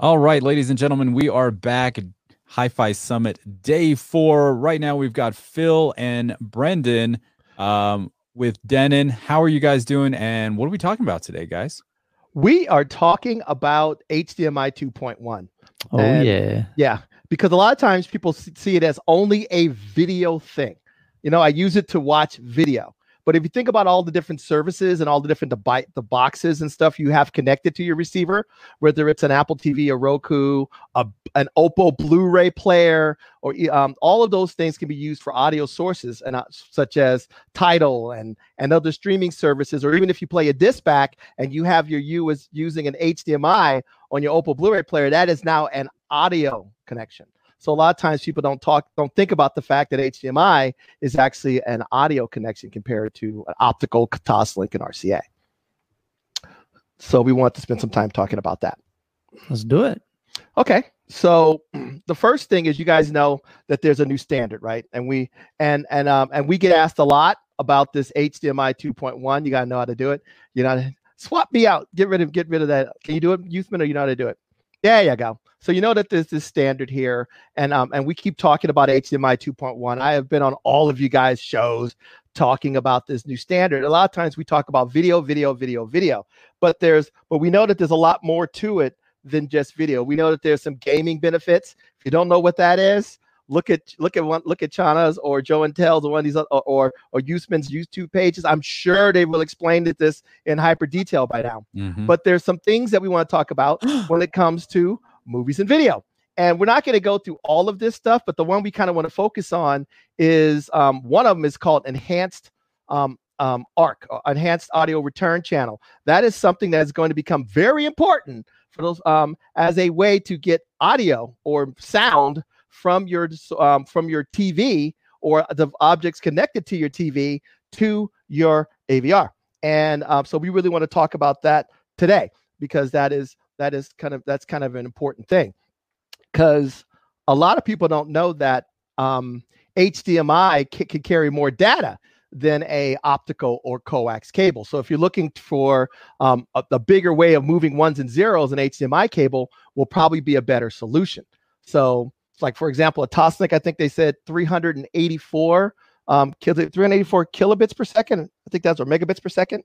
All right, ladies and gentlemen, we are back. Hi-Fi Summit Day 4. Right now, we've got Phil and Brendan with Denon. How are you guys doing, and what are we talking about today, guys? We are talking about HDMI 2.1. Oh, and yeah. Yeah, because a lot of times people see it as only a video thing. You know, I use it to watch video. But if you think about all the different services and all the different the boxes and stuff you have connected to your receiver, whether it's an Apple TV, a Roku, an OPPO Blu-ray player, or all of those things can be used for audio sources, and such as Tidal and other streaming services, or even if you play a disc back and you have your is using an HDMI on your OPPO Blu-ray player, that is now an audio connection. So a lot of times people don't think about the fact that HDMI is actually an audio connection compared to an optical Toslink and RCA. So we want to spend some time talking about that. Let's do it. Okay. So the first thing is, you guys know that there's a new standard, right? And we get asked a lot about this HDMI 2.1. You gotta know how to do it. You know, swap me out. Get rid of that. Can you do it, Youthman, or you know how to do it? There you go. So you know that there's this standard here, and we keep talking about HDMI 2.1. I have been on all of you guys' shows talking about this new standard. A lot of times we talk about video, but we know that there's a lot more to it than just video. We know that there's some gaming benefits. If you don't know what that is, look at Chana's or Joe and Tell's or one of these or Usman's YouTube pages. I'm sure they will explain this in hyper detail by now. Mm-hmm. But there's some things that we want to talk about when it comes to movies and video. And we're not going to go through all of this stuff, but the one we kind of want to focus on is one of them is called Enhanced ARC, Enhanced Audio Return Channel. That is something that is going to become very important for those as a way to get audio or sound from your TV or the objects connected to your TV to your AVR. And so we really want to talk about that today, because that's kind of an important thing, because a lot of people don't know that HDMI can carry more data than a optical or coax cable. So if you're looking for a bigger way of moving ones and zeros, an HDMI cable will probably be a better solution. So it's like, for example, a Toslink, I think they said 384 kilobits per second. I think that's, or megabits per second.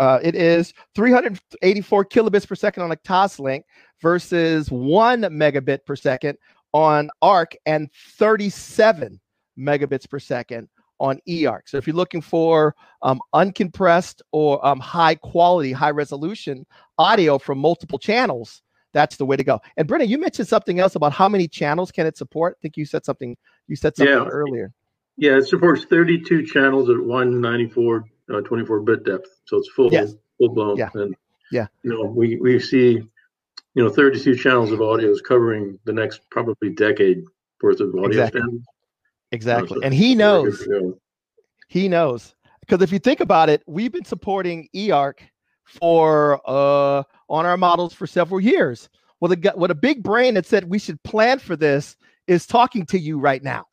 It is 384 kilobits per second on a Toslink versus 1 megabit per second on ARC and 37 megabits per second on eARC. So if you're looking for uncompressed or high quality, high resolution audio from multiple channels, that's the way to go. And Brendan, you mentioned something else about how many channels can it support. I think you said something earlier. Yeah, it supports 32 channels at 194 24-bit depth, so it's full blown. Yeah. And you know, we see, you know, 32 channels of audio is covering the next probably decade worth of audio. Exactly. Channels. Exactly. So, and he knows, because if you think about it, we've been supporting eARC for on our models for several years. Well, what a big brain that said we should plan for this is talking to you right now.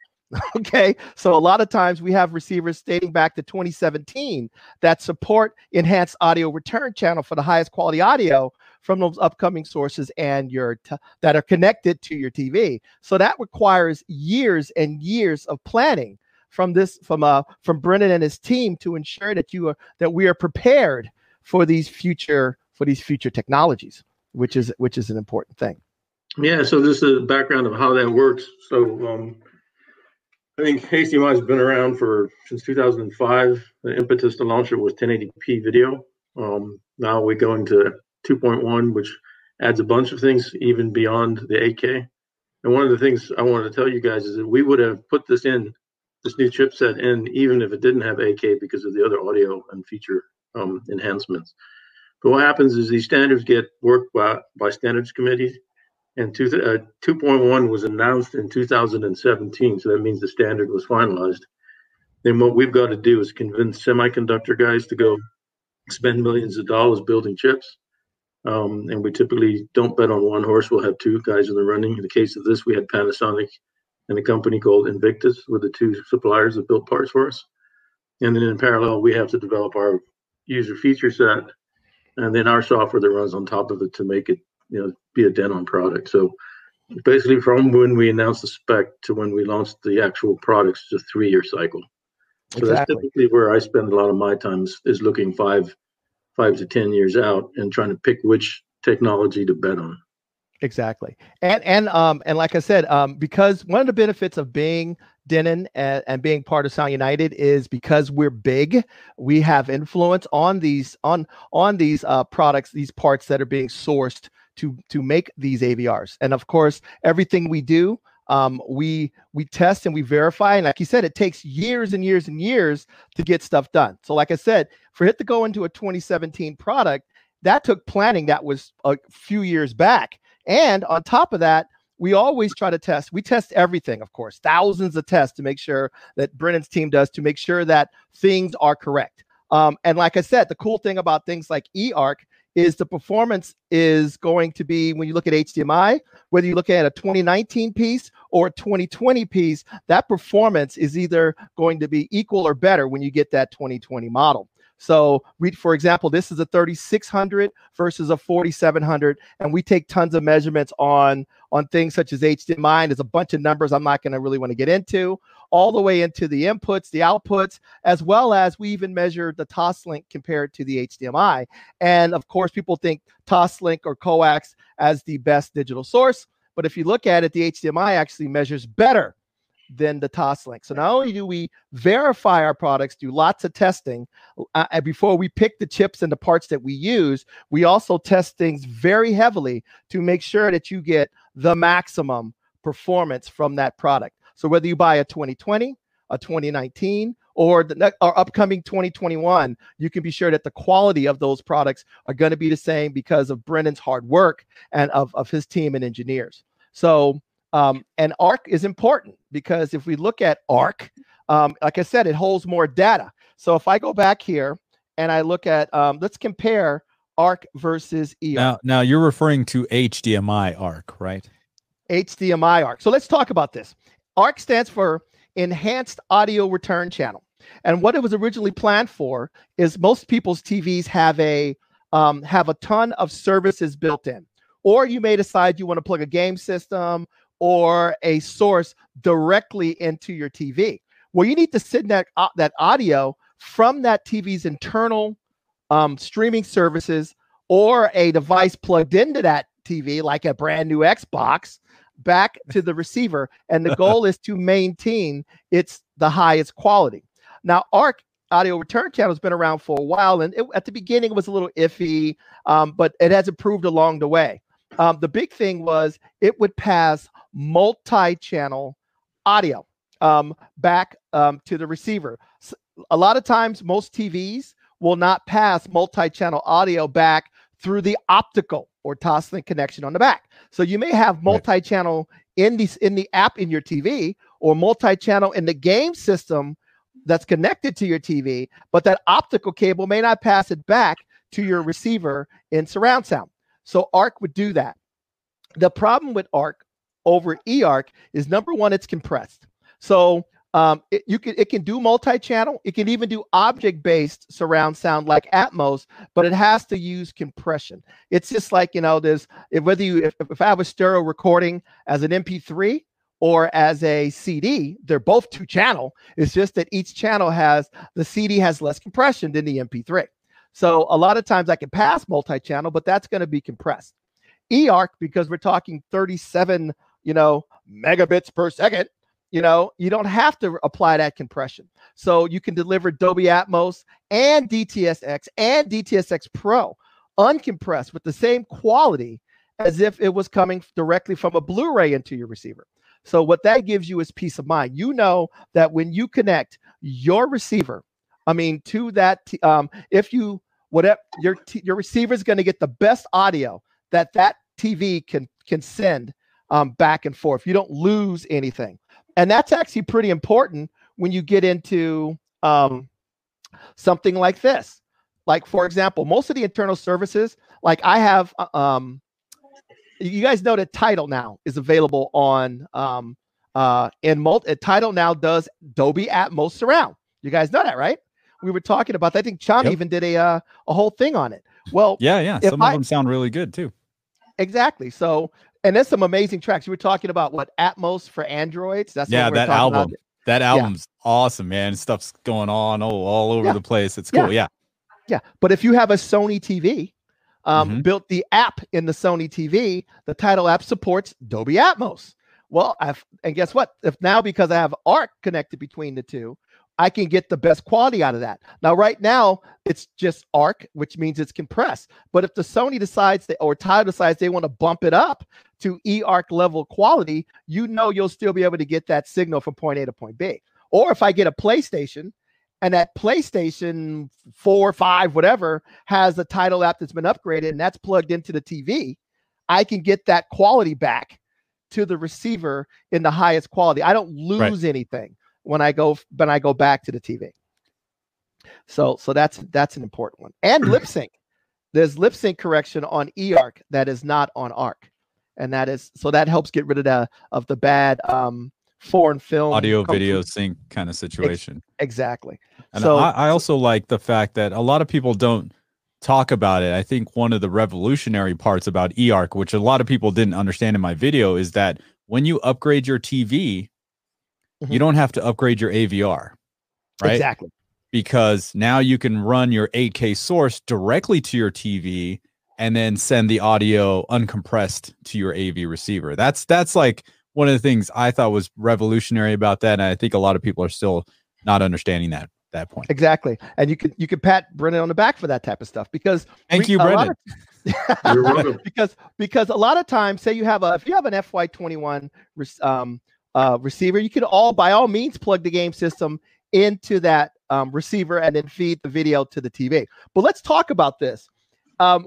Okay, so a lot of times we have receivers dating back to 2017 that support Enhanced Audio Return Channel for the highest quality audio from those upcoming sources and that are connected to your TV. So that requires years and years of planning from Brendan and his team to ensure that we are prepared for these future technologies, which is an important thing. Yeah. So this is the background of how that works. So I think HDMI has been around since 2005. The impetus to launch it was 1080p video. Now we're going to 2.1, which adds a bunch of things even beyond the 8K. And one of the things I wanted to tell you guys is that we would have put this new chipset in, even if it didn't have 8K, because of the other audio and feature enhancements. But what happens is these standards get worked by standards committees. And 2.1 was announced in 2017, so that means the standard was finalized. Then what we've got to do is convince semiconductor guys to go spend millions of dollars building chips. And we typically don't bet on one horse. We'll have two guys in the running. In the case of this, we had Panasonic and a company called Invictus were the two suppliers that built parts for us. And then in parallel, we have to develop our user feature set and then our software that runs on top of it to make it be a Denon product. So basically from when we announced the spec to when we launched the actual products, it's a 3-year cycle. So exactly. That's typically where I spend a lot of my time is looking five to 10 years out and trying to pick which technology to bet on. Exactly. And like I said, because one of the benefits of being Denon and being part of Sound United is because we're big, we have influence on these products, these parts that are being sourced to make these AVRs. And of course, everything we do, we test and we verify. And like you said, it takes years and years and years to get stuff done. So like I said, for it to go into a 2017 product, that took planning that was a few years back. And on top of that, we always try to test. We test everything, of course, thousands of tests to make sure that Brennan's team does to make sure that things are correct. And like I said, the cool thing about things like eARC is the performance is going to be, when you look at HDMI, whether you look at a 2019 piece or a 2020 piece, that performance is either going to be equal or better when you get that 2020 model. So we, for example, this is a 3600 versus a 4700, and we take tons of measurements on things such as HDMI, and there's a bunch of numbers I'm not going to really want to get into, all the way into the inputs, the outputs, as well as we even measured the Toslink compared to the HDMI. And of course, people think Toslink or coax as the best digital source, but if you look at it, the HDMI actually measures better than the Toslink. So not only do we verify our products, do lots of testing before we pick the chips and the parts that we use, we also test things very heavily to make sure that you get the maximum performance from that product. So whether you buy a 2020, a 2019, or our upcoming 2021, you can be sure that the quality of those products are going to be the same because of Brennan's hard work and of his team and engineers. So and ARC is important because if we look at ARC, like I said, it holds more data. So if I go back here and I look at, let's compare ARC versus eARC. Now you're referring to HDMI ARC, right? HDMI ARC. So let's talk about this. ARC stands for Enhanced Audio Return Channel. And what it was originally planned for is most people's TVs have a ton of services built in. Or you may decide you want to plug a game system or a source directly into your TV. Well, you need to send that audio from that TV's internal streaming services or a device plugged into that TV, like a brand new Xbox, back to the receiver. And the goal is to maintain the highest quality. Now, ARC Audio Return Channel has been around for a while, and at the beginning it was a little iffy, but it has improved along the way. The big thing was it would pass multi-channel audio back to the receiver. So a lot of times, most TVs will not pass multi-channel audio back through the optical or Toslink connection on the back. So you may have multi-channel in the app in your TV or multi-channel in the game system that's connected to your TV, but that optical cable may not pass it back to your receiver in surround sound. So ARC would do that. The problem with ARC over eARC is, number one, it's compressed. So it can do multi-channel. It can even do object-based surround sound like Atmos, but it has to use compression. It's just like, if I have a stereo recording as an MP3 or as a CD, they're both 2-channel. It's just that each channel the CD has less compression than the MP3. So a lot of times I can pass multi-channel, but that's going to be compressed. eARC, because we're talking 37, megabits per second, you don't have to apply that compression. So you can deliver Dolby Atmos and DTS X and DTS X Pro uncompressed with the same quality as if it was coming directly from a Blu-ray into your receiver. So what that gives you is peace of mind. You know that when you connect your receiver, to that, your receiver is going to get the best audio that TV can send back and forth. You don't lose anything, and that's actually pretty important when you get into something like this. Like, for example, most of the internal services, like I have, you guys know that Tidal now is available on Tidal now does Dolby Atmos surround. You guys know that, right? We were talking about that. I think Chami even did a whole thing on it. Well, yeah. Some of them sound really good too. exactly. So, and there's some amazing tracks. You were talking about what, Atmos for Androids. That's yeah, that album. About. That album's awesome, man. Stuff's going on all over the place. It's cool. Yeah. But if you have a Sony TV, built the app in the Sony TV, the Tidal app supports Dolby Atmos. Well, and guess what? If now, because I have ARC connected between the two, I can get the best quality out of that. Now, right now, it's just ARC, which means it's compressed. But if the Sony decides that, or Tidal decides they want to bump it up to eARC level quality, you know you'll still be able to get that signal from point A to point B. Or if I get a PlayStation, and that PlayStation 4, 5, whatever, has a Tidal app that's been upgraded, and that's plugged into the TV, I can get that quality back to the receiver in the highest quality. I don't lose anything when I go back to the TV. So that's an important one. And lip sync. There's lip sync correction on eARC that is not on ARC. And that is, so that helps get rid of the bad foreign film audio video sync kind of situation. Exactly. And so I also like the fact that a lot of people don't talk about it. I think one of the revolutionary parts about eARC, which a lot of people didn't understand in my video, is that when you upgrade your TV, you don't have to upgrade your AVR, right? Exactly. Because now you can run your 8K source directly to your TV and then send the audio uncompressed to your AV receiver. That's like one of the things I thought was revolutionary about that. And I think a lot of people are still not understanding that point. Exactly. And you could pat Brendan on the back for that type of stuff, because thank you, Brendan. You're welcome. Because a lot of times, say if you have an FY21 receiver, you could by all means plug the game system into that receiver and then feed the video to the TV. But let's talk about this.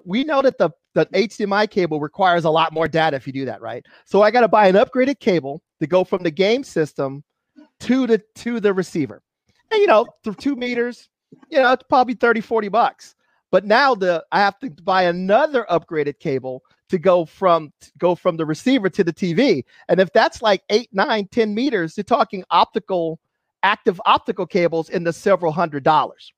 We know that the HDMI cable requires a lot more data if you do that, right? So I got to buy an upgraded cable to go from the game system to the receiver. And, through 2 meters, it's probably $30-$40. But now I have to buy another upgraded cable to go from the receiver to the TV. And if that's like 8, 9, 10 meters, you're talking active optical cables in the several $100s.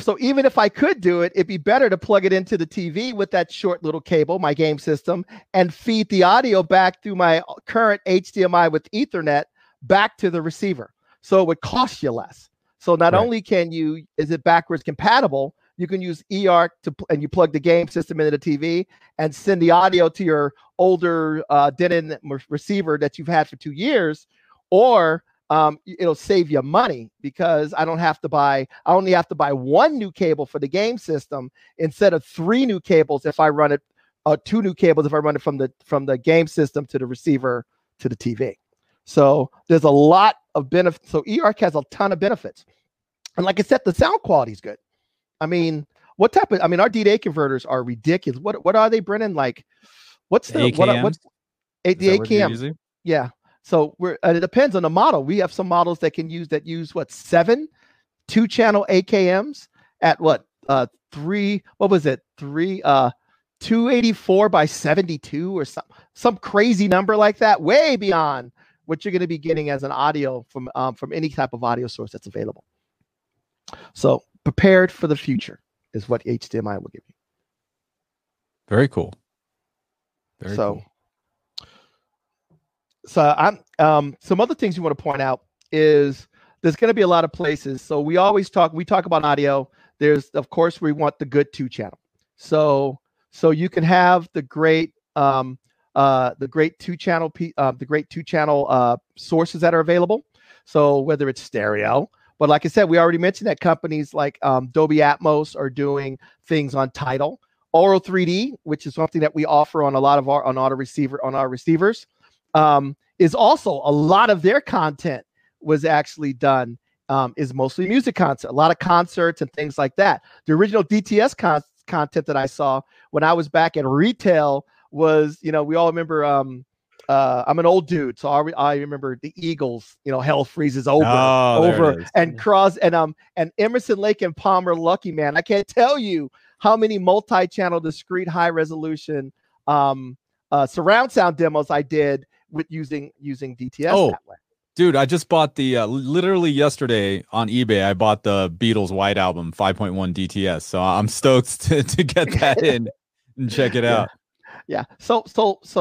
So even if I could do it, it'd be better to plug it into the TV with that short little cable, my game system, and feed the audio back through my current HDMI with Ethernet back to the receiver. So it would cost you less. So not only is it backwards compatible, you can use eARC and you plug the game system into the TV and send the audio to your older Denon receiver that you've had for 2 years, or it'll save you money because I only have to buy one new cable for the game system instead of 3 new cables if I run it, 2 new cables if I run it from the game system to the receiver to the TV. So there's a lot of benefits. So eARC has a ton of benefits. And like I said, the sound quality is good. I mean, our D-to-A converters are ridiculous. What are they, Brennan? Like, what's the AKM? The AKM? Yeah. So it depends on the model. We have some models that use 7 2-channel AKMs at 284 by 72 or some crazy number like that, way beyond what you're going to be getting as an audio from any type of audio source that's available. So prepared for the future is what HDMI will give you. Very cool. Very cool. So I'm some other things you want to point out is there's going to be a lot of places. So we talk about audio. There's, of course, we want the good 2-channel. So you can have the great two channel sources that are available. So whether it's stereo, but like I said, we already mentioned that companies like Dolby Atmos are doing things on Tidal, Oro 3D, which is something that we offer on a lot of our receivers, is also a lot of their content was actually done is mostly music content, a lot of concerts and things like that. The original DTS content that I saw when I was back at retail was, we all remember, I'm an old dude, so I remember the Eagles, Hell Freezes Over, and Cross, and Emerson Lake and Palmer, Lucky Man. I can't tell you how many multi-channel, discrete, high-resolution surround sound demos I did with using DTS. Oh, that way. Dude, I just bought the literally yesterday on eBay. I bought the Beatles White Album 5.1 DTS, so I'm stoked to get that in. and check it out. Yeah. So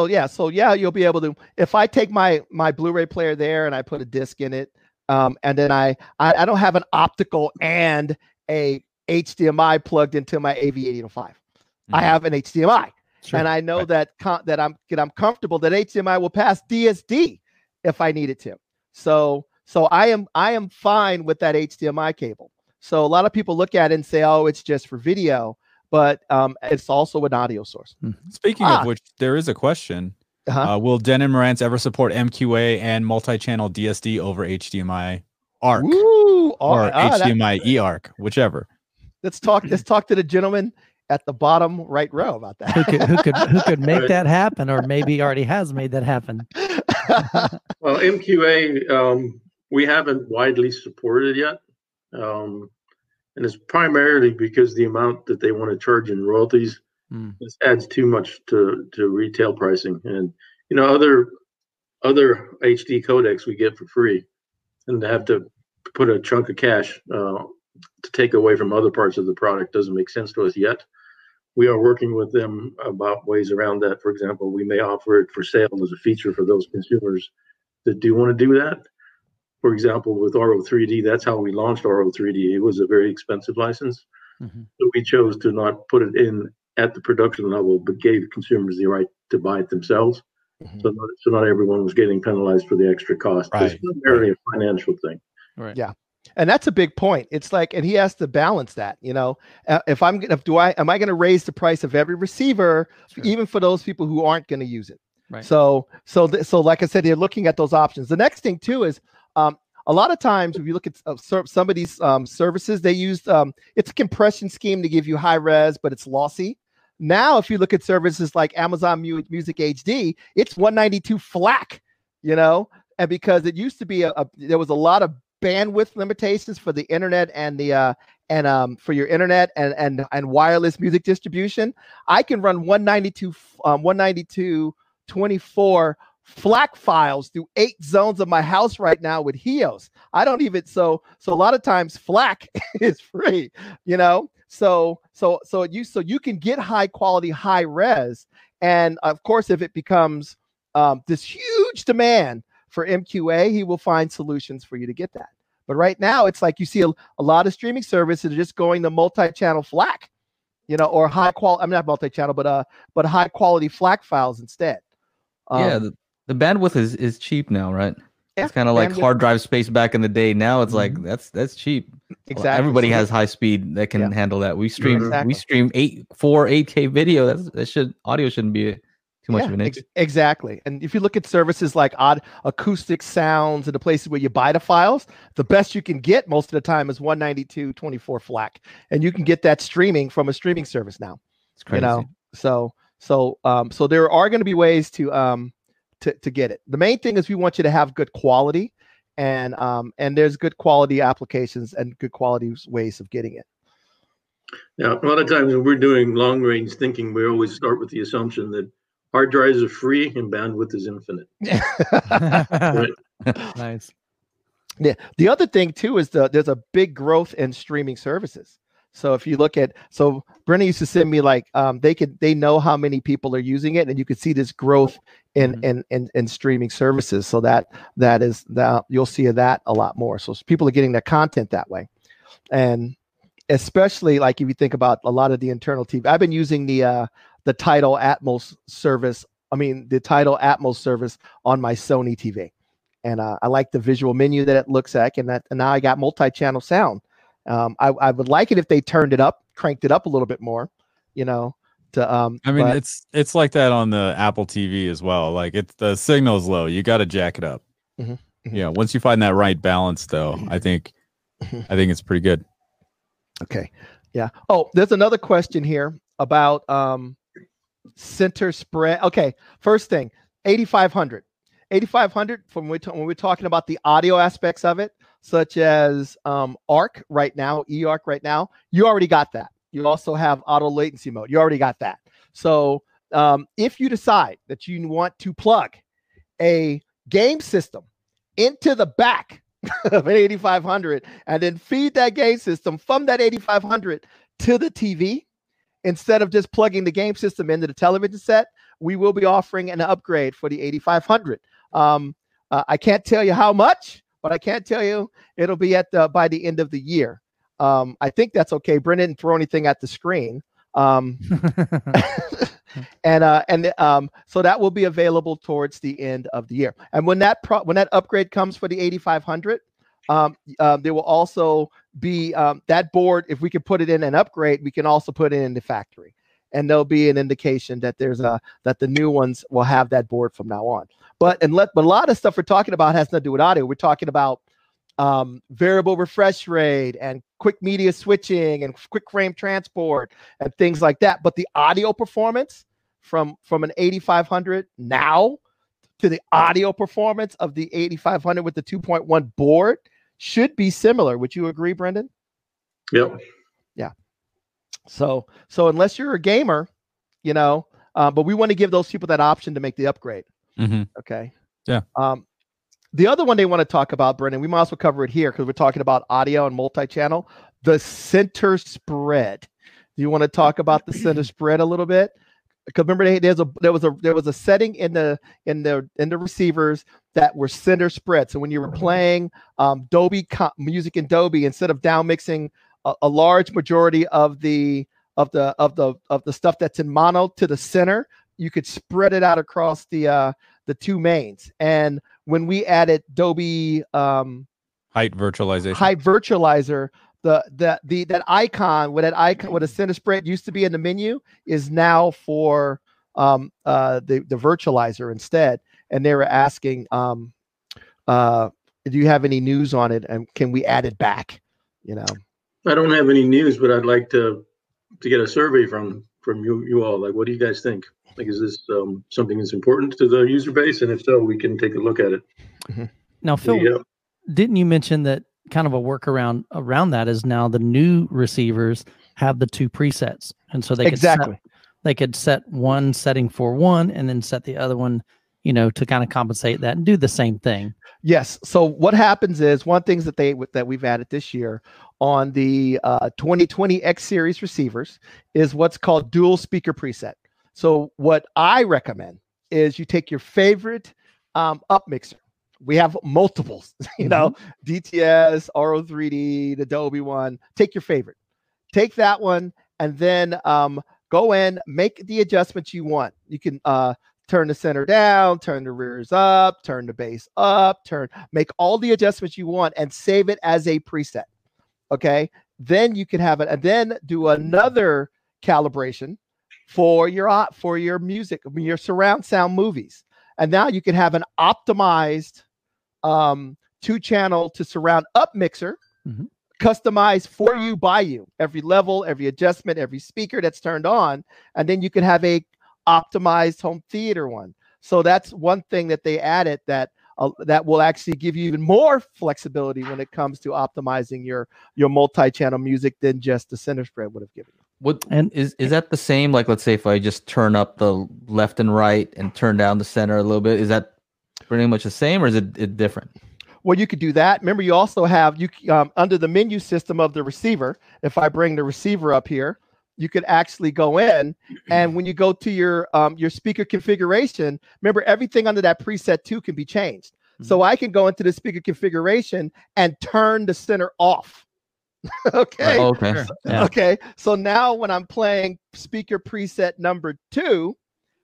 you'll be able to, if I take my Blu-ray player there and I put a disc in it, and then I don't have an optical and a HDMI plugged into my AV805. Mm-hmm. I have an HDMI. Sure. And I know that I'm comfortable that HDMI will pass DSD if I need it to. So I am fine with that HDMI cable. So a lot of people look at it and say, oh, it's just for video, but it's also an audio source. Speaking of which, there is a question. Uh-huh. Will Denon Marantz ever support MQA and multi-channel DSD over HDMI ARC? Ooh, HDMI eARC, whichever? Let's talk to the gentleman at the bottom right row about that. Who could make that happen, or maybe already has made that happen? Well, MQA, we haven't widely supported yet. And it's primarily because the amount that they want to charge in royalties just adds too much to retail pricing. And, you know, other HD codecs we get for free, and to have to put a chunk of cash to take away from other parts of the product doesn't make sense to us yet. We are working with them about ways around that. For example, we may offer it for sale as a feature for those consumers that do want to do that. For example, with RO3D, that's how we launched RO3D. It was a very expensive license. Mm-hmm. So we chose to not put it in at the production level, but gave consumers the right to buy it themselves. Mm-hmm. So not everyone was getting penalized for the extra cost. Right. It's primarily a financial thing. Right. Yeah. And that's a big point. It's like, and he has to balance that, you know, am I going to raise the price of every receiver, sure, even for those people who aren't going to use it? Right. So like I said, they're looking at those options. The next thing too is, a lot of times if you look at some of these services, they use, it's a compression scheme to give you high res, but it's lossy. Now, if you look at services like Amazon Music HD, it's 192 FLAC, you know, and because it used to be there was a lot of bandwidth limitations for the internet and the for your internet and wireless music distribution. I can run 192.24 FLAC files through 8 zones of my house right now with HEOS. I don't even so a lot of times FLAC is free, you know. So you can get high quality, high res, and of course, if it becomes this huge demand for MQA, he will find solutions for you to get that. But right now, it's like you see a lot of streaming services are just going to multi-channel FLAC, you know, or high quality. I'm not multi-channel, but high quality FLAC files instead. Yeah. The bandwidth is cheap now, right? Yeah, it's kind of like hard drive space back in the day. Now it's like that's cheap. Exactly. Well, everybody has high speed that can handle that. We stream 8K video. Audio shouldn't be too much of an issue. Exactly. And if you look at services like odd acoustic sounds and the places where you buy the files, the best you can get most of the time is 192.24 FLAC, and you can get that streaming from a streaming service now. It's crazy. You know, so there are going to be ways to get it. The main thing is we want you to have good quality, and there's good quality applications and good quality ways of getting it. Now, a lot of times when we're doing long range thinking, we always start with the assumption that hard drives are free and bandwidth is infinite. Right. Nice. Yeah. The other thing too is there's a big growth in streaming services. So if you look at, Brendan used to send me like they know how many people are using it, and you could see this growth in streaming services. So that you'll see that a lot more. So people are getting their content that way, and especially like if you think about a lot of the internal TV. I've been using the Tidal Atmos service. I mean the Tidal Atmos service on my Sony TV, and I like the visual menu that it looks like, and now I got multi-channel sound. I would like it if they turned it up, cranked it up a little bit more, you know, it's like that on the Apple TV as well. Like the signal's low. You got to jack it up. Mm-hmm, mm-hmm. Yeah. Once you find that right balance though, I think it's pretty good. Okay. Yeah. Oh, there's another question here about, center spread. Okay. First thing, 8500 from when we're talking about the audio aspects of it, such as ARC right now, eARC right now, you already got that. You also have auto latency mode. You already got that. So if you decide that you want to plug a game system into the back of an 8500 and then feed that game system from that 8500 to the TV, Instead of just plugging the game system into the television set, we will be offering an upgrade for the 8500. I can't tell you how much, but I can tell you it'll be at the, by the end of the year. I think that's okay. Brendan didn't throw anything at the screen. So that will be available towards the end of the year. And when that upgrade comes for the 8500, there will also be that board. If we can put it in an upgrade, we can also put it in the factory, and there'll be an indication that there's a that the new ones will have that board from now on. But a lot of stuff we're talking about has nothing to do with audio. We're talking about variable refresh rate and quick media switching and quick frame transport and things like that. But the audio performance from an 8500 now to the audio performance of the 8500 with the 2.1 board should be similar. Would you agree, Brendan? Yep. Yeah. So unless you're a gamer, you know, but we want to give those people that option to make the upgrade. Mm-hmm. Okay. Yeah. The other one they want to talk about, Brendan, we might as well cover it here because we're talking about audio and multi-channel, the center spread. Do you want to talk about the center spread a little bit? Because remember, there was a setting in the receivers that were center spread. So when you were playing Dolby music in Dolby, instead of down mixing a large majority of the stuff that's in mono to the center, you could spread it out across the two mains. And when we added Dolby height virtualizer, that icon with a center spread used to be in the menu is now for the virtualizer instead. And they were asking, do you have any news on it, and can we add it back? You know, I don't have any news, but I'd like to get a survey from you all. Like, what do you guys think? Like, is this something that's important to the user base? And if so, we can take a look at it. Mm-hmm. Now, Phil, didn't you mention that kind of a workaround around that is now the new receivers have the two presets, and so they could set one setting for one and then set the other one, you know, to kind of compensate that and do the same thing. Yes. So what happens is one things that we've added this year on the 2020 X series receivers is what's called dual speaker preset. So what I recommend is you take your favorite upmixer. We have multiples, you know, DTS, RO3D, the Dolby one. Take your favorite. Take that one and then go in, make the adjustments you want. You can turn the center down, turn the rears up, turn the bass up, make all the adjustments you want and save it as a preset. Okay. Then you can have it and then do another calibration for your music, your surround sound movies. And now you can have an optimized two-channel to surround up mixer, customized for you by you, every level, every adjustment, every speaker that's turned on, and then you can have a optimized home theater one. So that's one thing that they added that will actually give you even more flexibility when it comes to optimizing your multi-channel music than just the center spread would have given you. Is that the same? Like, let's say if I just turn up the left and right and turn down the center a little bit, is that pretty much the same, or is it different? Well, you could do that. Remember, you also have under the menu system of the receiver. If I bring the receiver up here, you could actually go in, and when you go to your speaker configuration, remember everything under that preset too can be changed. Mm-hmm. So I can go into the speaker configuration and turn the center off. Okay. Oh, okay. Sure. Yeah. Okay. So now when I'm playing speaker preset number 2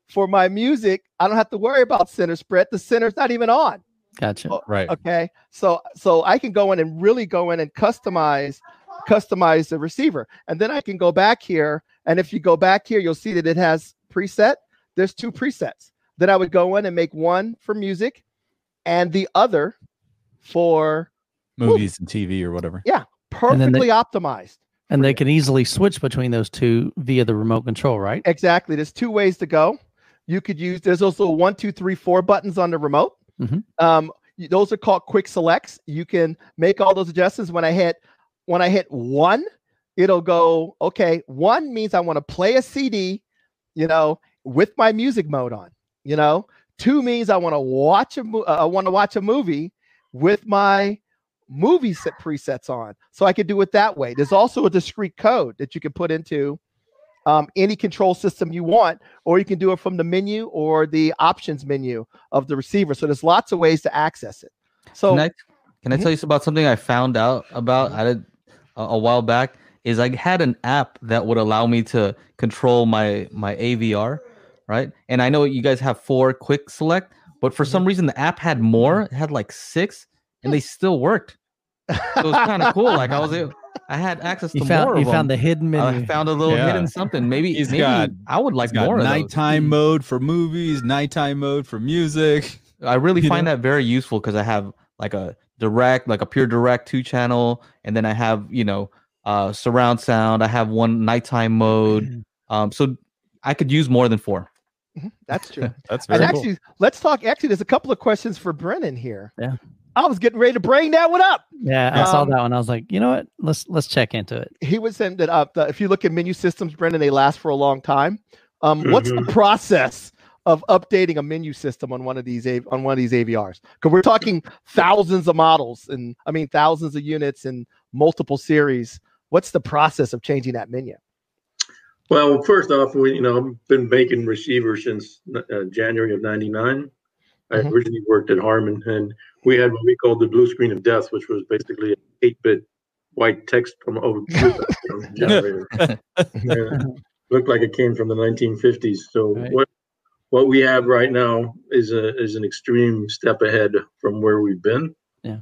for my music, I don't have to worry about center spread. The center's not even on. Gotcha. Oh, right. Okay. So I can go in and really go in and customize the receiver. And then I can go back here. And if you go back here, you'll see that it has preset. There's two presets. Then I would go in and make one for music and the other for movies and TV or whatever. Yeah. Perfectly optimized. And they can easily switch between those two via the remote control, right? Exactly. There's two ways to go. You could use, there's also 1, 2, 3, 4 buttons on the remote. Mm-hmm. Those are called quick selects. You can make all those adjustments. When I hit 1, it'll go, okay, 1 means I want to play a CD, you know, with my music mode on, you know, 2 means I want to watch a movie with my movie set presets on. So I could do it that way. There's also a discrete code that you can put into any control system you want, or you can do it from the menu or the options menu of the receiver. So there's lots of ways to access it. So can I tell you about something I found out about a while back? Is I had an app that would allow me to control my AVR, right? And I know you guys have 4 quick select, but for some reason the app had more. It had like 6, and they still worked. So it was kind of cool. Like I had access to more of them. You found the hidden menu. I found a little hidden something. Maybe I would like more of those. Nighttime mode for movies, nighttime mode for music. I really find that very useful because I have like a direct, like a pure direct 2 channel, and then I have, you know, surround sound. I have 1 nighttime mode. So I could use more than 4. That's true. That's very cool. Actually, let's talk. Actually, there's a couple of questions for Brendan here. Yeah. I was getting ready to bring that one up. Yeah, I saw that one. I was like, you know what? Let's check into it. He was saying that if you look at menu systems, Brendan, they last for a long time. What's the process of updating a menu system on one of these AVRs? Because we're talking thousands of models and thousands of units and multiple series. What's the process of changing that menu? Well, first off, I've been making receivers since January of '99. I originally worked at Harman, and we had what we called the blue screen of death, which was basically an 8-bit white text from over generator. Looked like it came from the 1950s. So what we have right now is an extreme step ahead from where we've been. Yeah.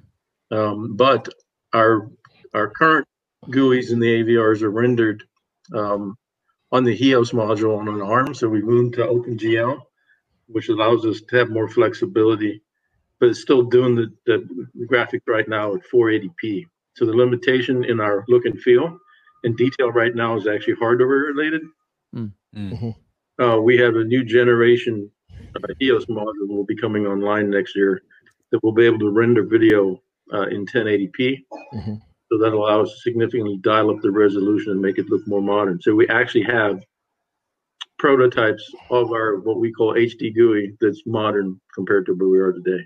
But our current GUIs and the AVRs are rendered on the HEOS module and on ARM, so we moved to OpenGL, which allows us to have more flexibility, but it's still doing the graphic right now at 480p. So the limitation in our look and feel and detail right now is actually hardware related. We have a new generation EOS module that will be coming online next year that will be able to render video in 1080p. So that allows us to significantly dial up the resolution and make it look more modern. So we actually have prototypes of our what we call HD GUI that's modern compared to where we are today.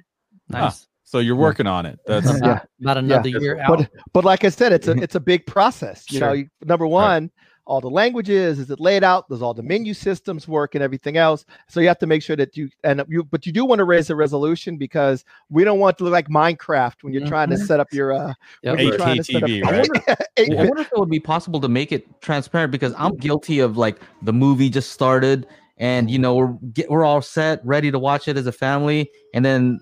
Nice. So you're working on it. That's not another year out. But like I said, it's a big process. You know, number one, all the languages, is it laid out? Does all the menu systems work and everything else? So you have to make sure that but you do want to raise the resolution because we don't want to look like Minecraft when you're trying to set up your HDTV, right? I wonder if it would be possible to make it transparent, because I'm guilty of like the movie just started and we're all set, ready to watch it as a family, and then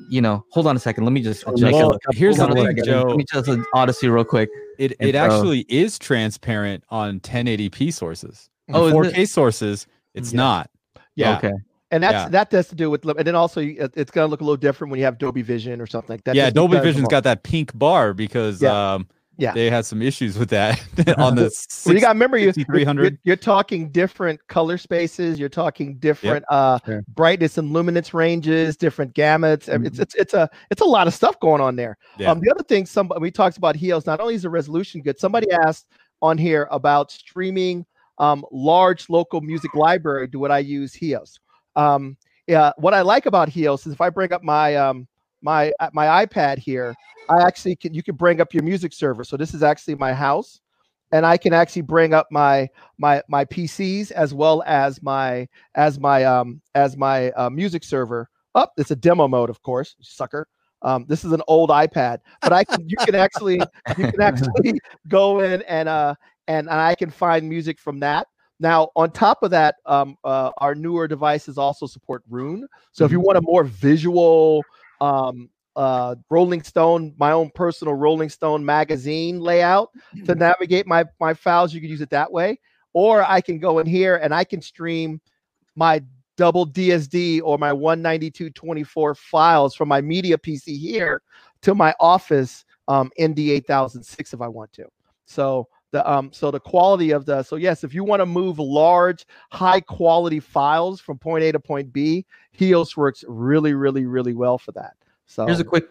hold on a second, let me just adjust here's the thing, Joe. Let me just Audyssey real quick. It actually is transparent on 1080p sources. Oh, 4K sources, it's not. Yeah. Okay. And that has to do with, and then also it's going to look a little different when you have Dolby Vision or something like that. Yeah, Dolby Vision's got that pink bar because they had some issues with that on the 6, well, you got to remember, you're talking different color spaces. You're talking different brightness and luminance ranges, different gamuts. It's a lot of stuff going on there. Yeah. The other thing, we talked about HEOS. Not only is the resolution good, somebody asked on here about streaming large local music library. Would I use HEOS? What I like about HEOS is if I bring up my iPad here, I actually you can bring up your music server. So this is actually my house, and I can actually bring up my PCs as well as my music server. Up, it's a demo mode, of course, sucker. This is an old iPad, but you can actually go in and I can find music from that. Now, on top of that, our newer devices also support Roon. So if you want a more visual Rolling Stone, my own personal Rolling Stone magazine layout to navigate my files, you can use it that way. Or I can go in here and I can stream my double DSD or my 192.24 files from my media PC here to my Office ND8006 if I want to. So the quality of yes, if you want to move large, high quality files from point A to point B, HEOS works really, really, really well for that. So here's a quick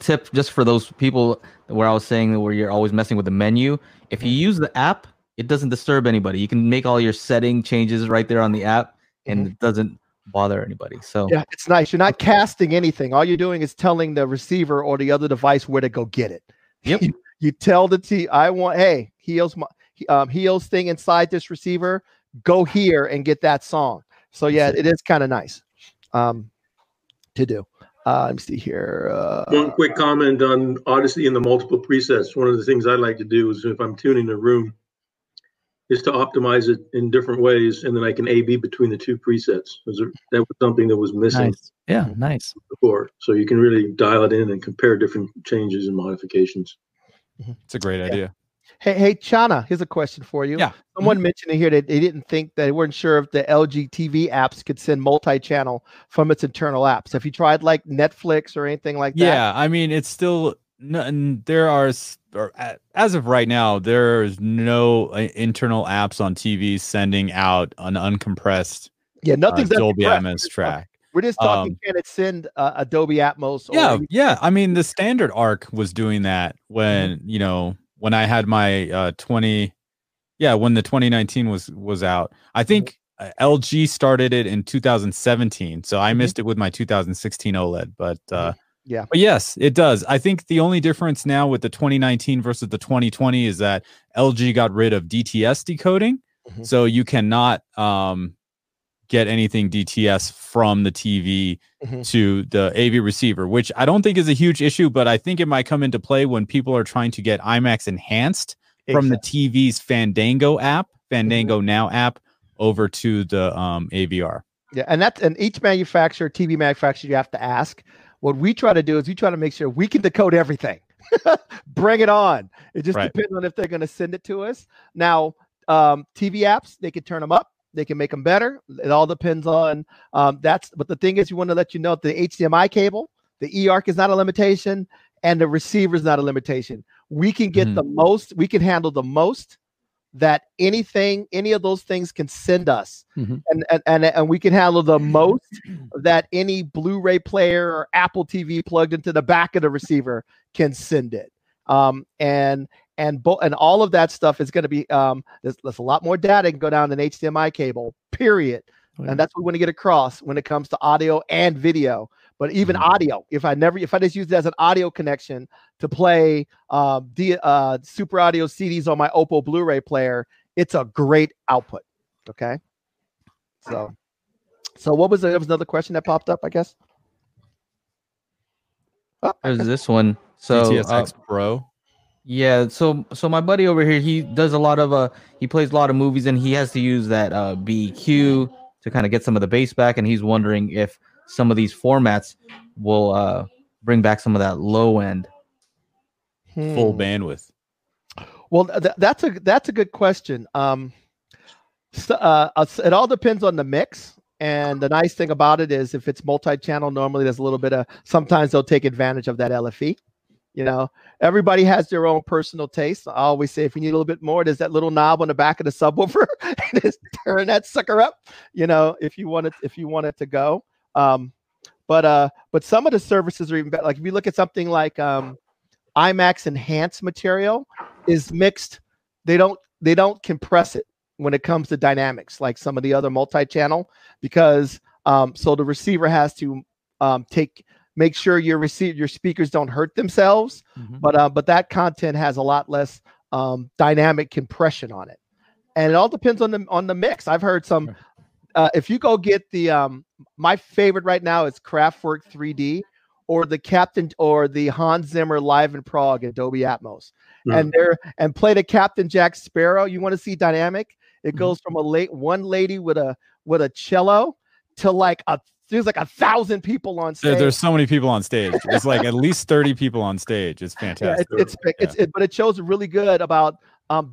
tip just for those people where I was saying where you're always messing with the menu. If you use the app, it doesn't disturb anybody. You can make all your setting changes right there on the app, and it doesn't bother anybody. So yeah, it's nice. You're not casting anything. All you're doing is telling the receiver or the other device where to go get it. Yep. You tell the HEOS thing inside this receiver. go here and get that song. So yeah, it is kind of nice to do. Let me see here. One quick comment on Audyssey and the multiple presets. One of the things I like to do is if I'm tuning a room is to optimize it in different ways, and then I can A/B between the two presets. That was something that was missing. Nice. Yeah, nice. Before. So you can really dial it in and compare different changes and modifications. It's a great idea. Hey, Chana, here's a question for you. Yeah. Someone mentioned here that they didn't think that they weren't sure if the LG TV apps could send multi-channel from its internal apps. Have you tried like Netflix or anything like that? Yeah, I mean, it's still, there are, as of right now, there's no internal apps on TV sending out an uncompressed Dolby Atmos track. We're just talking, can it send Adobe Atmos? Yeah. I mean, the standard ARC was doing that when, you know, when I had my when the 2019 was out. I think LG started it in 2017, so I missed it with my 2016 OLED. But yes, it does. I think the only difference now with the 2019 versus the 2020 is that LG got rid of DTS decoding, so you cannot get anything DTS from the TV to the AV receiver, which I don't think is a huge issue, but I think it might come into play when people are trying to get IMAX enhanced from the TV's Fandango app, Now app, over to the AVR. Yeah, and that's, and each manufacturer, TV manufacturer, you have to ask. What we try to do is we try to make sure we can decode everything. Bring it on. It just depends on if they're going to send it to us. Now, TV apps, they could turn them up. They can make them better. It all depends on but the thing is, we want to let you know the HDMI cable, the eARC is not a limitation, and the receiver is not a limitation. We can get the most, we can handle the most that anything, any of those things can send us. And we can handle the most that any Blu-ray player or Apple TV plugged into the back of the receiver can send it. And all of that stuff is going to be there's a lot more data can go down an HDMI cable, period. And that's what we want to get across when it comes to audio and video. But even audio, if I just use it as an audio connection to play Super Audio CDs on my OPPO Blu-ray player, it's a great output. Okay. So what was there was another question that popped up, I guess. Oh, there's this one. So DTS X Pro. Yeah, so my buddy over here, he does a lot of he plays a lot of movies, and he has to use that BEQ to kind of get some of the bass back, and he's wondering if some of these formats will bring back some of that low end full bandwidth. Well, that's a good question. It all depends on the mix. And the nice thing about it is if it's multi-channel, normally there's a little bit of, sometimes they'll take advantage of that LFE. You know, everybody has their own personal taste. I always say, if you need a little bit more, there's that little knob on the back of the subwoofer, and just turn that sucker up. You know, if you want it to go. But some of the services are even better. Like if you look at something like IMAX enhanced material is mixed. They don't compress it when it comes to dynamics, like some of the other multi-channel, because so the receiver has to make sure your speakers don't hurt themselves, but that content has a lot less dynamic compression on it, and it all depends on the mix. I've heard some. If you go get the my favorite right now is Kraftwerk 3D or the Captain or the Hans Zimmer Live in Prague at Dolby Atmos, and play the Captain Jack Sparrow. You want to see dynamic? It goes from one lady with a cello to like a. There's like 1,000 people on stage. There's so many people on stage. There's like at least 30 people on stage. It's fantastic. Yeah, but it shows really good about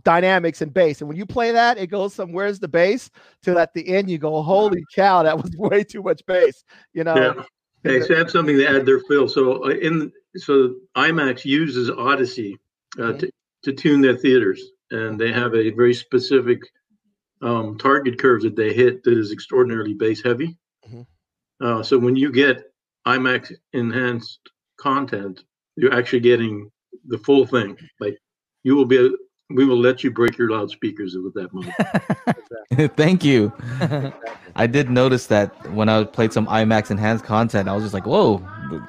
dynamics and bass. And when you play that, it goes from where's the bass to at the end you go, holy cow, that was way too much bass. You know. Yeah. Hey, so I have something to add there, Phil. So IMAX uses Audyssey to tune their theaters, and they have a very specific target curve that they hit that is extraordinarily bass heavy. So when you get IMAX enhanced content, you're actually getting the full thing. Like you will be, we will let you break your loudspeakers with that money. Thank you. I did notice that when I played some IMAX enhanced content, I was just like, whoa,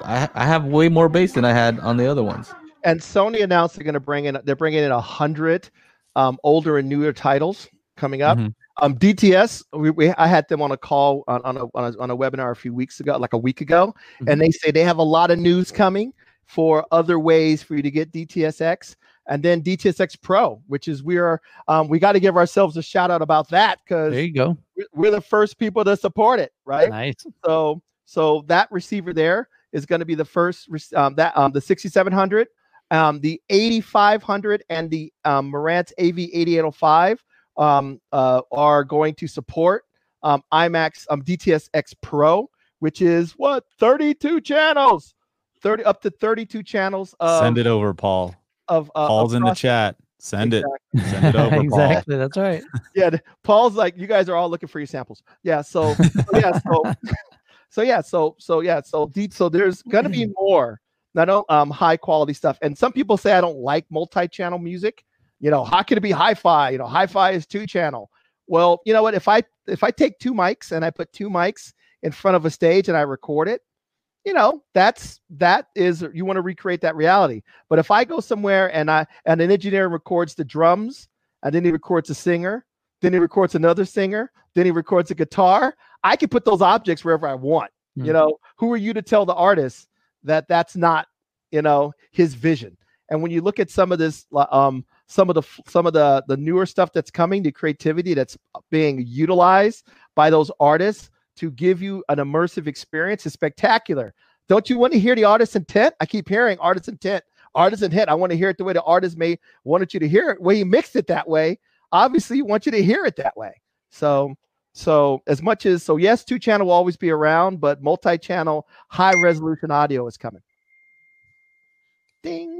I have way more bass than I had on the other ones. And Sony announced they're bringing in 100 older and newer titles coming up. DTS, I had them on a call on a webinar a few weeks ago, like a week ago, mm-hmm. and they say they have a lot of news coming for other ways for you to get DTSX, and then DTS X Pro, which is we got to give ourselves a shout out about that, because there you go, we're the first people to support it, right? Nice. So that receiver there is going to be the first the 6700, the 8500, and the Marantz AV8805. Are going to support IMAX DTS X Pro, which is what, 32 channels, 30 up to 32 channels. Send it over, Paul. Paul's in the chat. Send it. Send it over. Exactly. Paul. That's right. Yeah, Paul's like, you guys are all looking for your samples. Yeah. So there's gonna be more. I don't high quality stuff. And some people say I don't like multi-channel music. You know, how can it be hi-fi? You know, hi-fi is 2-channel. Well, you know what? If I take 2 mics and I put 2 mics in front of a stage and I record it, you know, that is you want to recreate that reality. But if I go somewhere and an engineer records the drums, and then he records a singer, then he records another singer, then he records a guitar, I can put those objects wherever I want. Mm-hmm. You know, who are you to tell the artist that that's not, you know, his vision? And when you look at some of this, some of the newer stuff that's coming, the creativity that's being utilized by those artists to give you an immersive experience is spectacular. Don't you want to hear the artist's intent? I keep hearing artist's intent. I want to hear it the way the artist may wanted you to hear it. Well, he mixed it that way. Obviously, he wants you to hear it that way. So yes, 2-channel will always be around, but multi-channel high resolution audio is coming. Ding.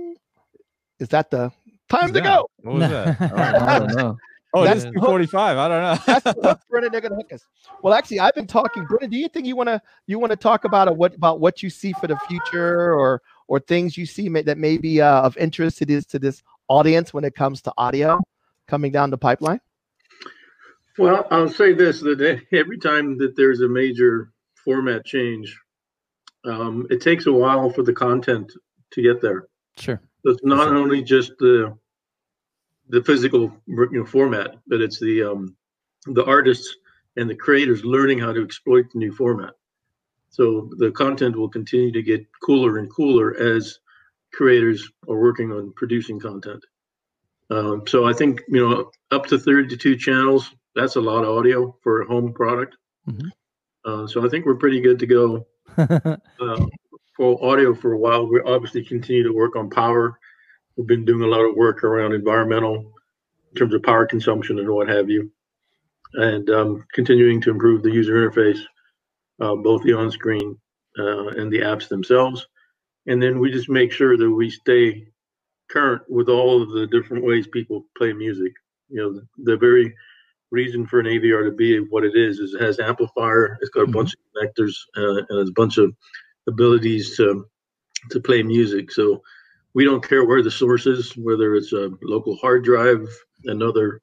Is that the time to go? What was that? I don't know. Oh, that's 2:45. I don't know. That's Brendan. They're gonna hook us. Well, actually, I've been talking. Brendan, do you think you want to talk about what you see for the future or things you see that may be of interest to this audience when it comes to audio coming down the pipeline? Well, I'll say this: that every time that there's a major format change, it takes a while for the content to get there. Sure. So it's not only just the physical, you know, format, but it's the artists and the creators learning how to exploit the new format. So the content will continue to get cooler and cooler as creators are working on producing content. So I think, you know, up to 32 channels, that's a lot of audio for a home product. Mm-hmm. So I think we're pretty good to go. Audio for a while. We obviously continue to work on power. We've been doing a lot of work around environmental in terms of power consumption and what have you, and continuing to improve the user interface, both the on-screen and the apps themselves. And then we just make sure that we stay current with all of the different ways people play music. You know, the very reason for an AVR to be what it is it has amplifier, it's got a bunch of connectors, and it's a bunch of abilities to play music. So we don't care where the source is, whether it's a local hard drive, another,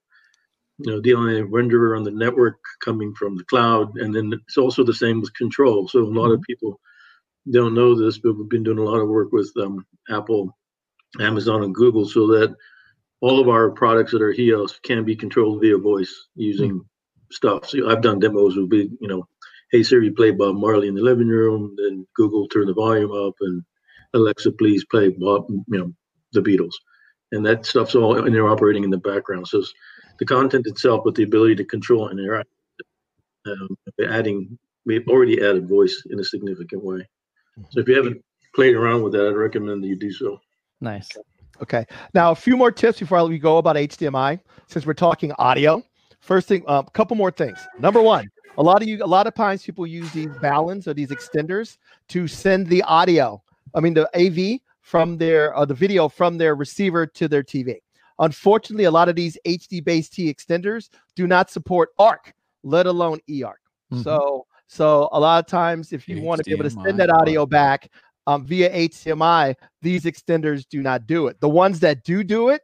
you know, DLNA renderer on the network coming from the cloud. And then it's also the same with control. So a lot of people don't know this, but we've been doing a lot of work with Apple, Amazon, and Google so that all of our products that are HEOS can be controlled via voice using stuff. So I've done demos with big, you know, hey Siri, play Bob Marley in the living room. Then Google, turn the volume up, and Alexa, please play Bob, you know, the Beatles. And that stuff's all interoperating in the background. So it's the content itself, with the ability to control and interact, we've already added voice in a significant way. So if you haven't played around with that, I'd recommend that you do so. Nice. Okay. Now a few more tips before we go about HDMI, since we're talking audio. First thing, a couple more things. Number one. A lot of times people use these baluns or these extenders to send the AV from the video from their receiver to their TV. Unfortunately, a lot of these HD-based T extenders do not support ARC, let alone eARC. Mm-hmm. So a lot of times if you want to be able to send that audio back via HDMI, these extenders do not do it. The ones that do it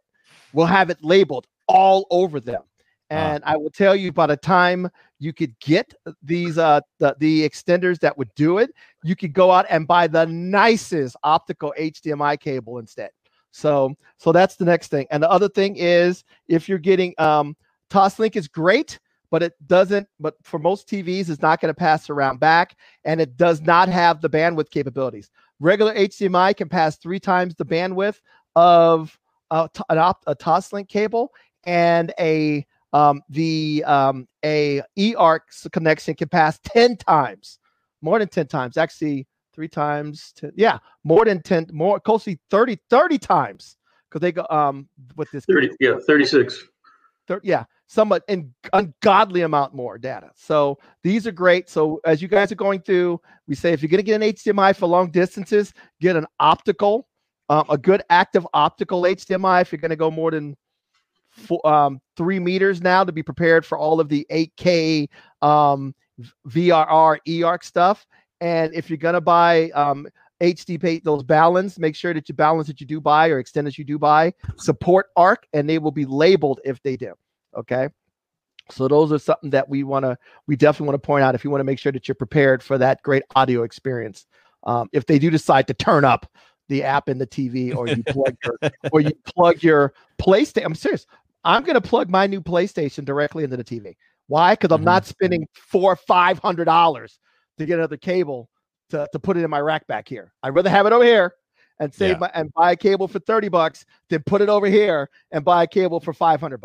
will have it labeled all over them. And I will tell you, by the time you could get these the extenders that would do it, you could go out and buy the nicest optical HDMI cable instead. So that's the next thing. And the other thing is, if you're getting Toslink is great, but it doesn't, but for most TVs, it's not going to pass around back, and it does not have the bandwidth capabilities. Regular HDMI can pass 3 times the bandwidth of a Toslink cable, and a eARC connection can pass 10 times, more than 10 times, actually 3 times. More than 10, more closely 30 times. Cause they go, with this 30, yeah, 36, 30, yeah, somewhat an ungodly amount more data. So these are great. So as you guys are going through, we say, if you're going to get an HDMI for long distances, get an optical, a good active optical HDMI. If you're going to go more than 3 meters now, to be prepared for all of the 8K VRR eARC stuff. And if you're going to buy HD pay, those balance, make sure that you balance that you do buy or extend that you do buy support ARC, and they will be labeled if they do. Okay. So those are something that we definitely want to point out if you want to make sure that you're prepared for that great audio experience. If they do decide to turn up the app in the TV, or you plug your, or you plug your PlayStation. I'm serious. I'm going to plug my new PlayStation directly into the TV. Why? Cause I'm not spending $400 or $500 to get another cable to put it in my rack back here. I'd rather have it over here and save and buy a cable for $30 than put it over here and buy a cable for $500.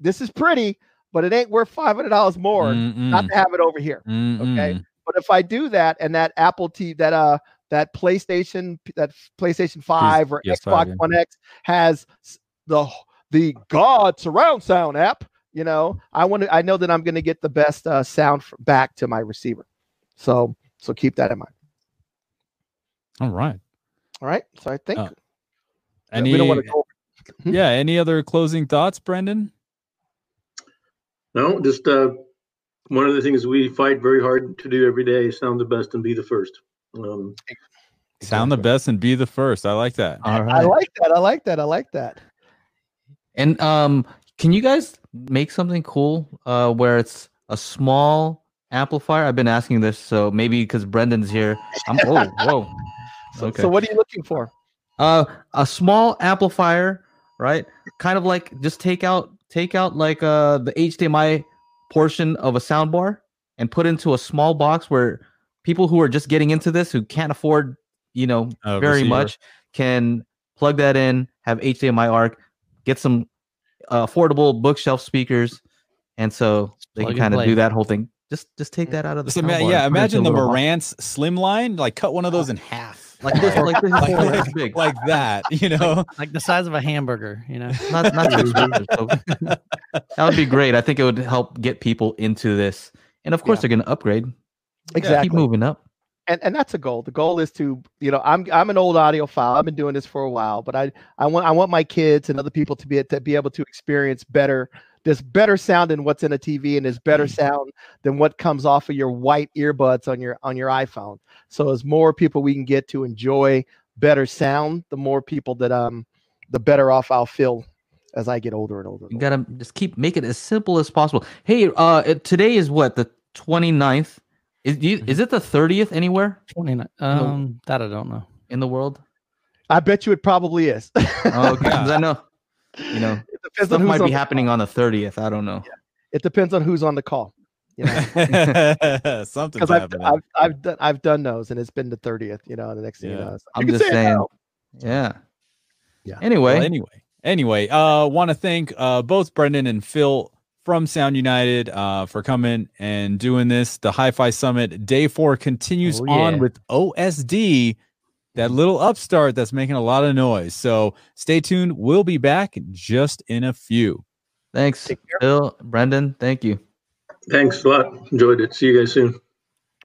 This is pretty, but it ain't worth $500 more not to have it over here. Okay. But if I do that, and that Apple TV, that PlayStation 5 or Xbox One X has the God surround sound app, you know, I know that I'm going to get the best sound back to my receiver. So keep that in mind. All right. So I think we don't want to go over. Any other closing thoughts, Brendan? No, just one of the things we fight very hard to do every day: sound the best and be the first. Sound the best and be the first. I like that. All right. I like that. And can you guys make something cool where it's a small amplifier? I've been asking this, so maybe because Brendan's here. So what are you looking for? A small amplifier, right? Kind of like just take out like the HDMI portion of a soundbar and put into a small box where people who are just getting into this, who can't afford, very much, can plug that in, have HDMI ARC, get some affordable bookshelf speakers, and so they can kind of do that whole thing. Just take that out of the soundbar. Yeah, imagine the Marantz Slimline, like cut one of those in half, like that, like the size of a hamburger, Not too expensive. So that would be great. I think it would help get people into this, and of course they're going to upgrade. Exactly. Keep moving up. And that's a goal. The goal is to, I'm an old audiophile. I've been doing this for a while, but I want my kids and other people to be able to experience better sound than what's in a TV, and there's better sound than what comes off of your white earbuds on your iPhone. So as more people we can get to enjoy better sound, the more people that the better off I'll feel as I get older and older. You gotta just make it as simple as possible. Hey, today is what, the 29th? Is it the 30th anywhere? 29. That I don't know. In the world? I bet you it probably is. Okay. I know. Stuff might be happening on the 30th. I don't know. Yeah. It depends on who's on the call. Something's happening. I've done those, and it's been the 30th. The next thing you know. So I'm just saying. Yeah. Anyway. Want to thank both Brendan and Phil from Sound United for coming and doing this. The Hi-Fi Summit Day 4 continues on with OSD, that little upstart that's making a lot of noise. So stay tuned. We'll be back just in a few. Thanks, Phil, Brendan. Thank you. Thanks a lot. Enjoyed it. See you guys soon.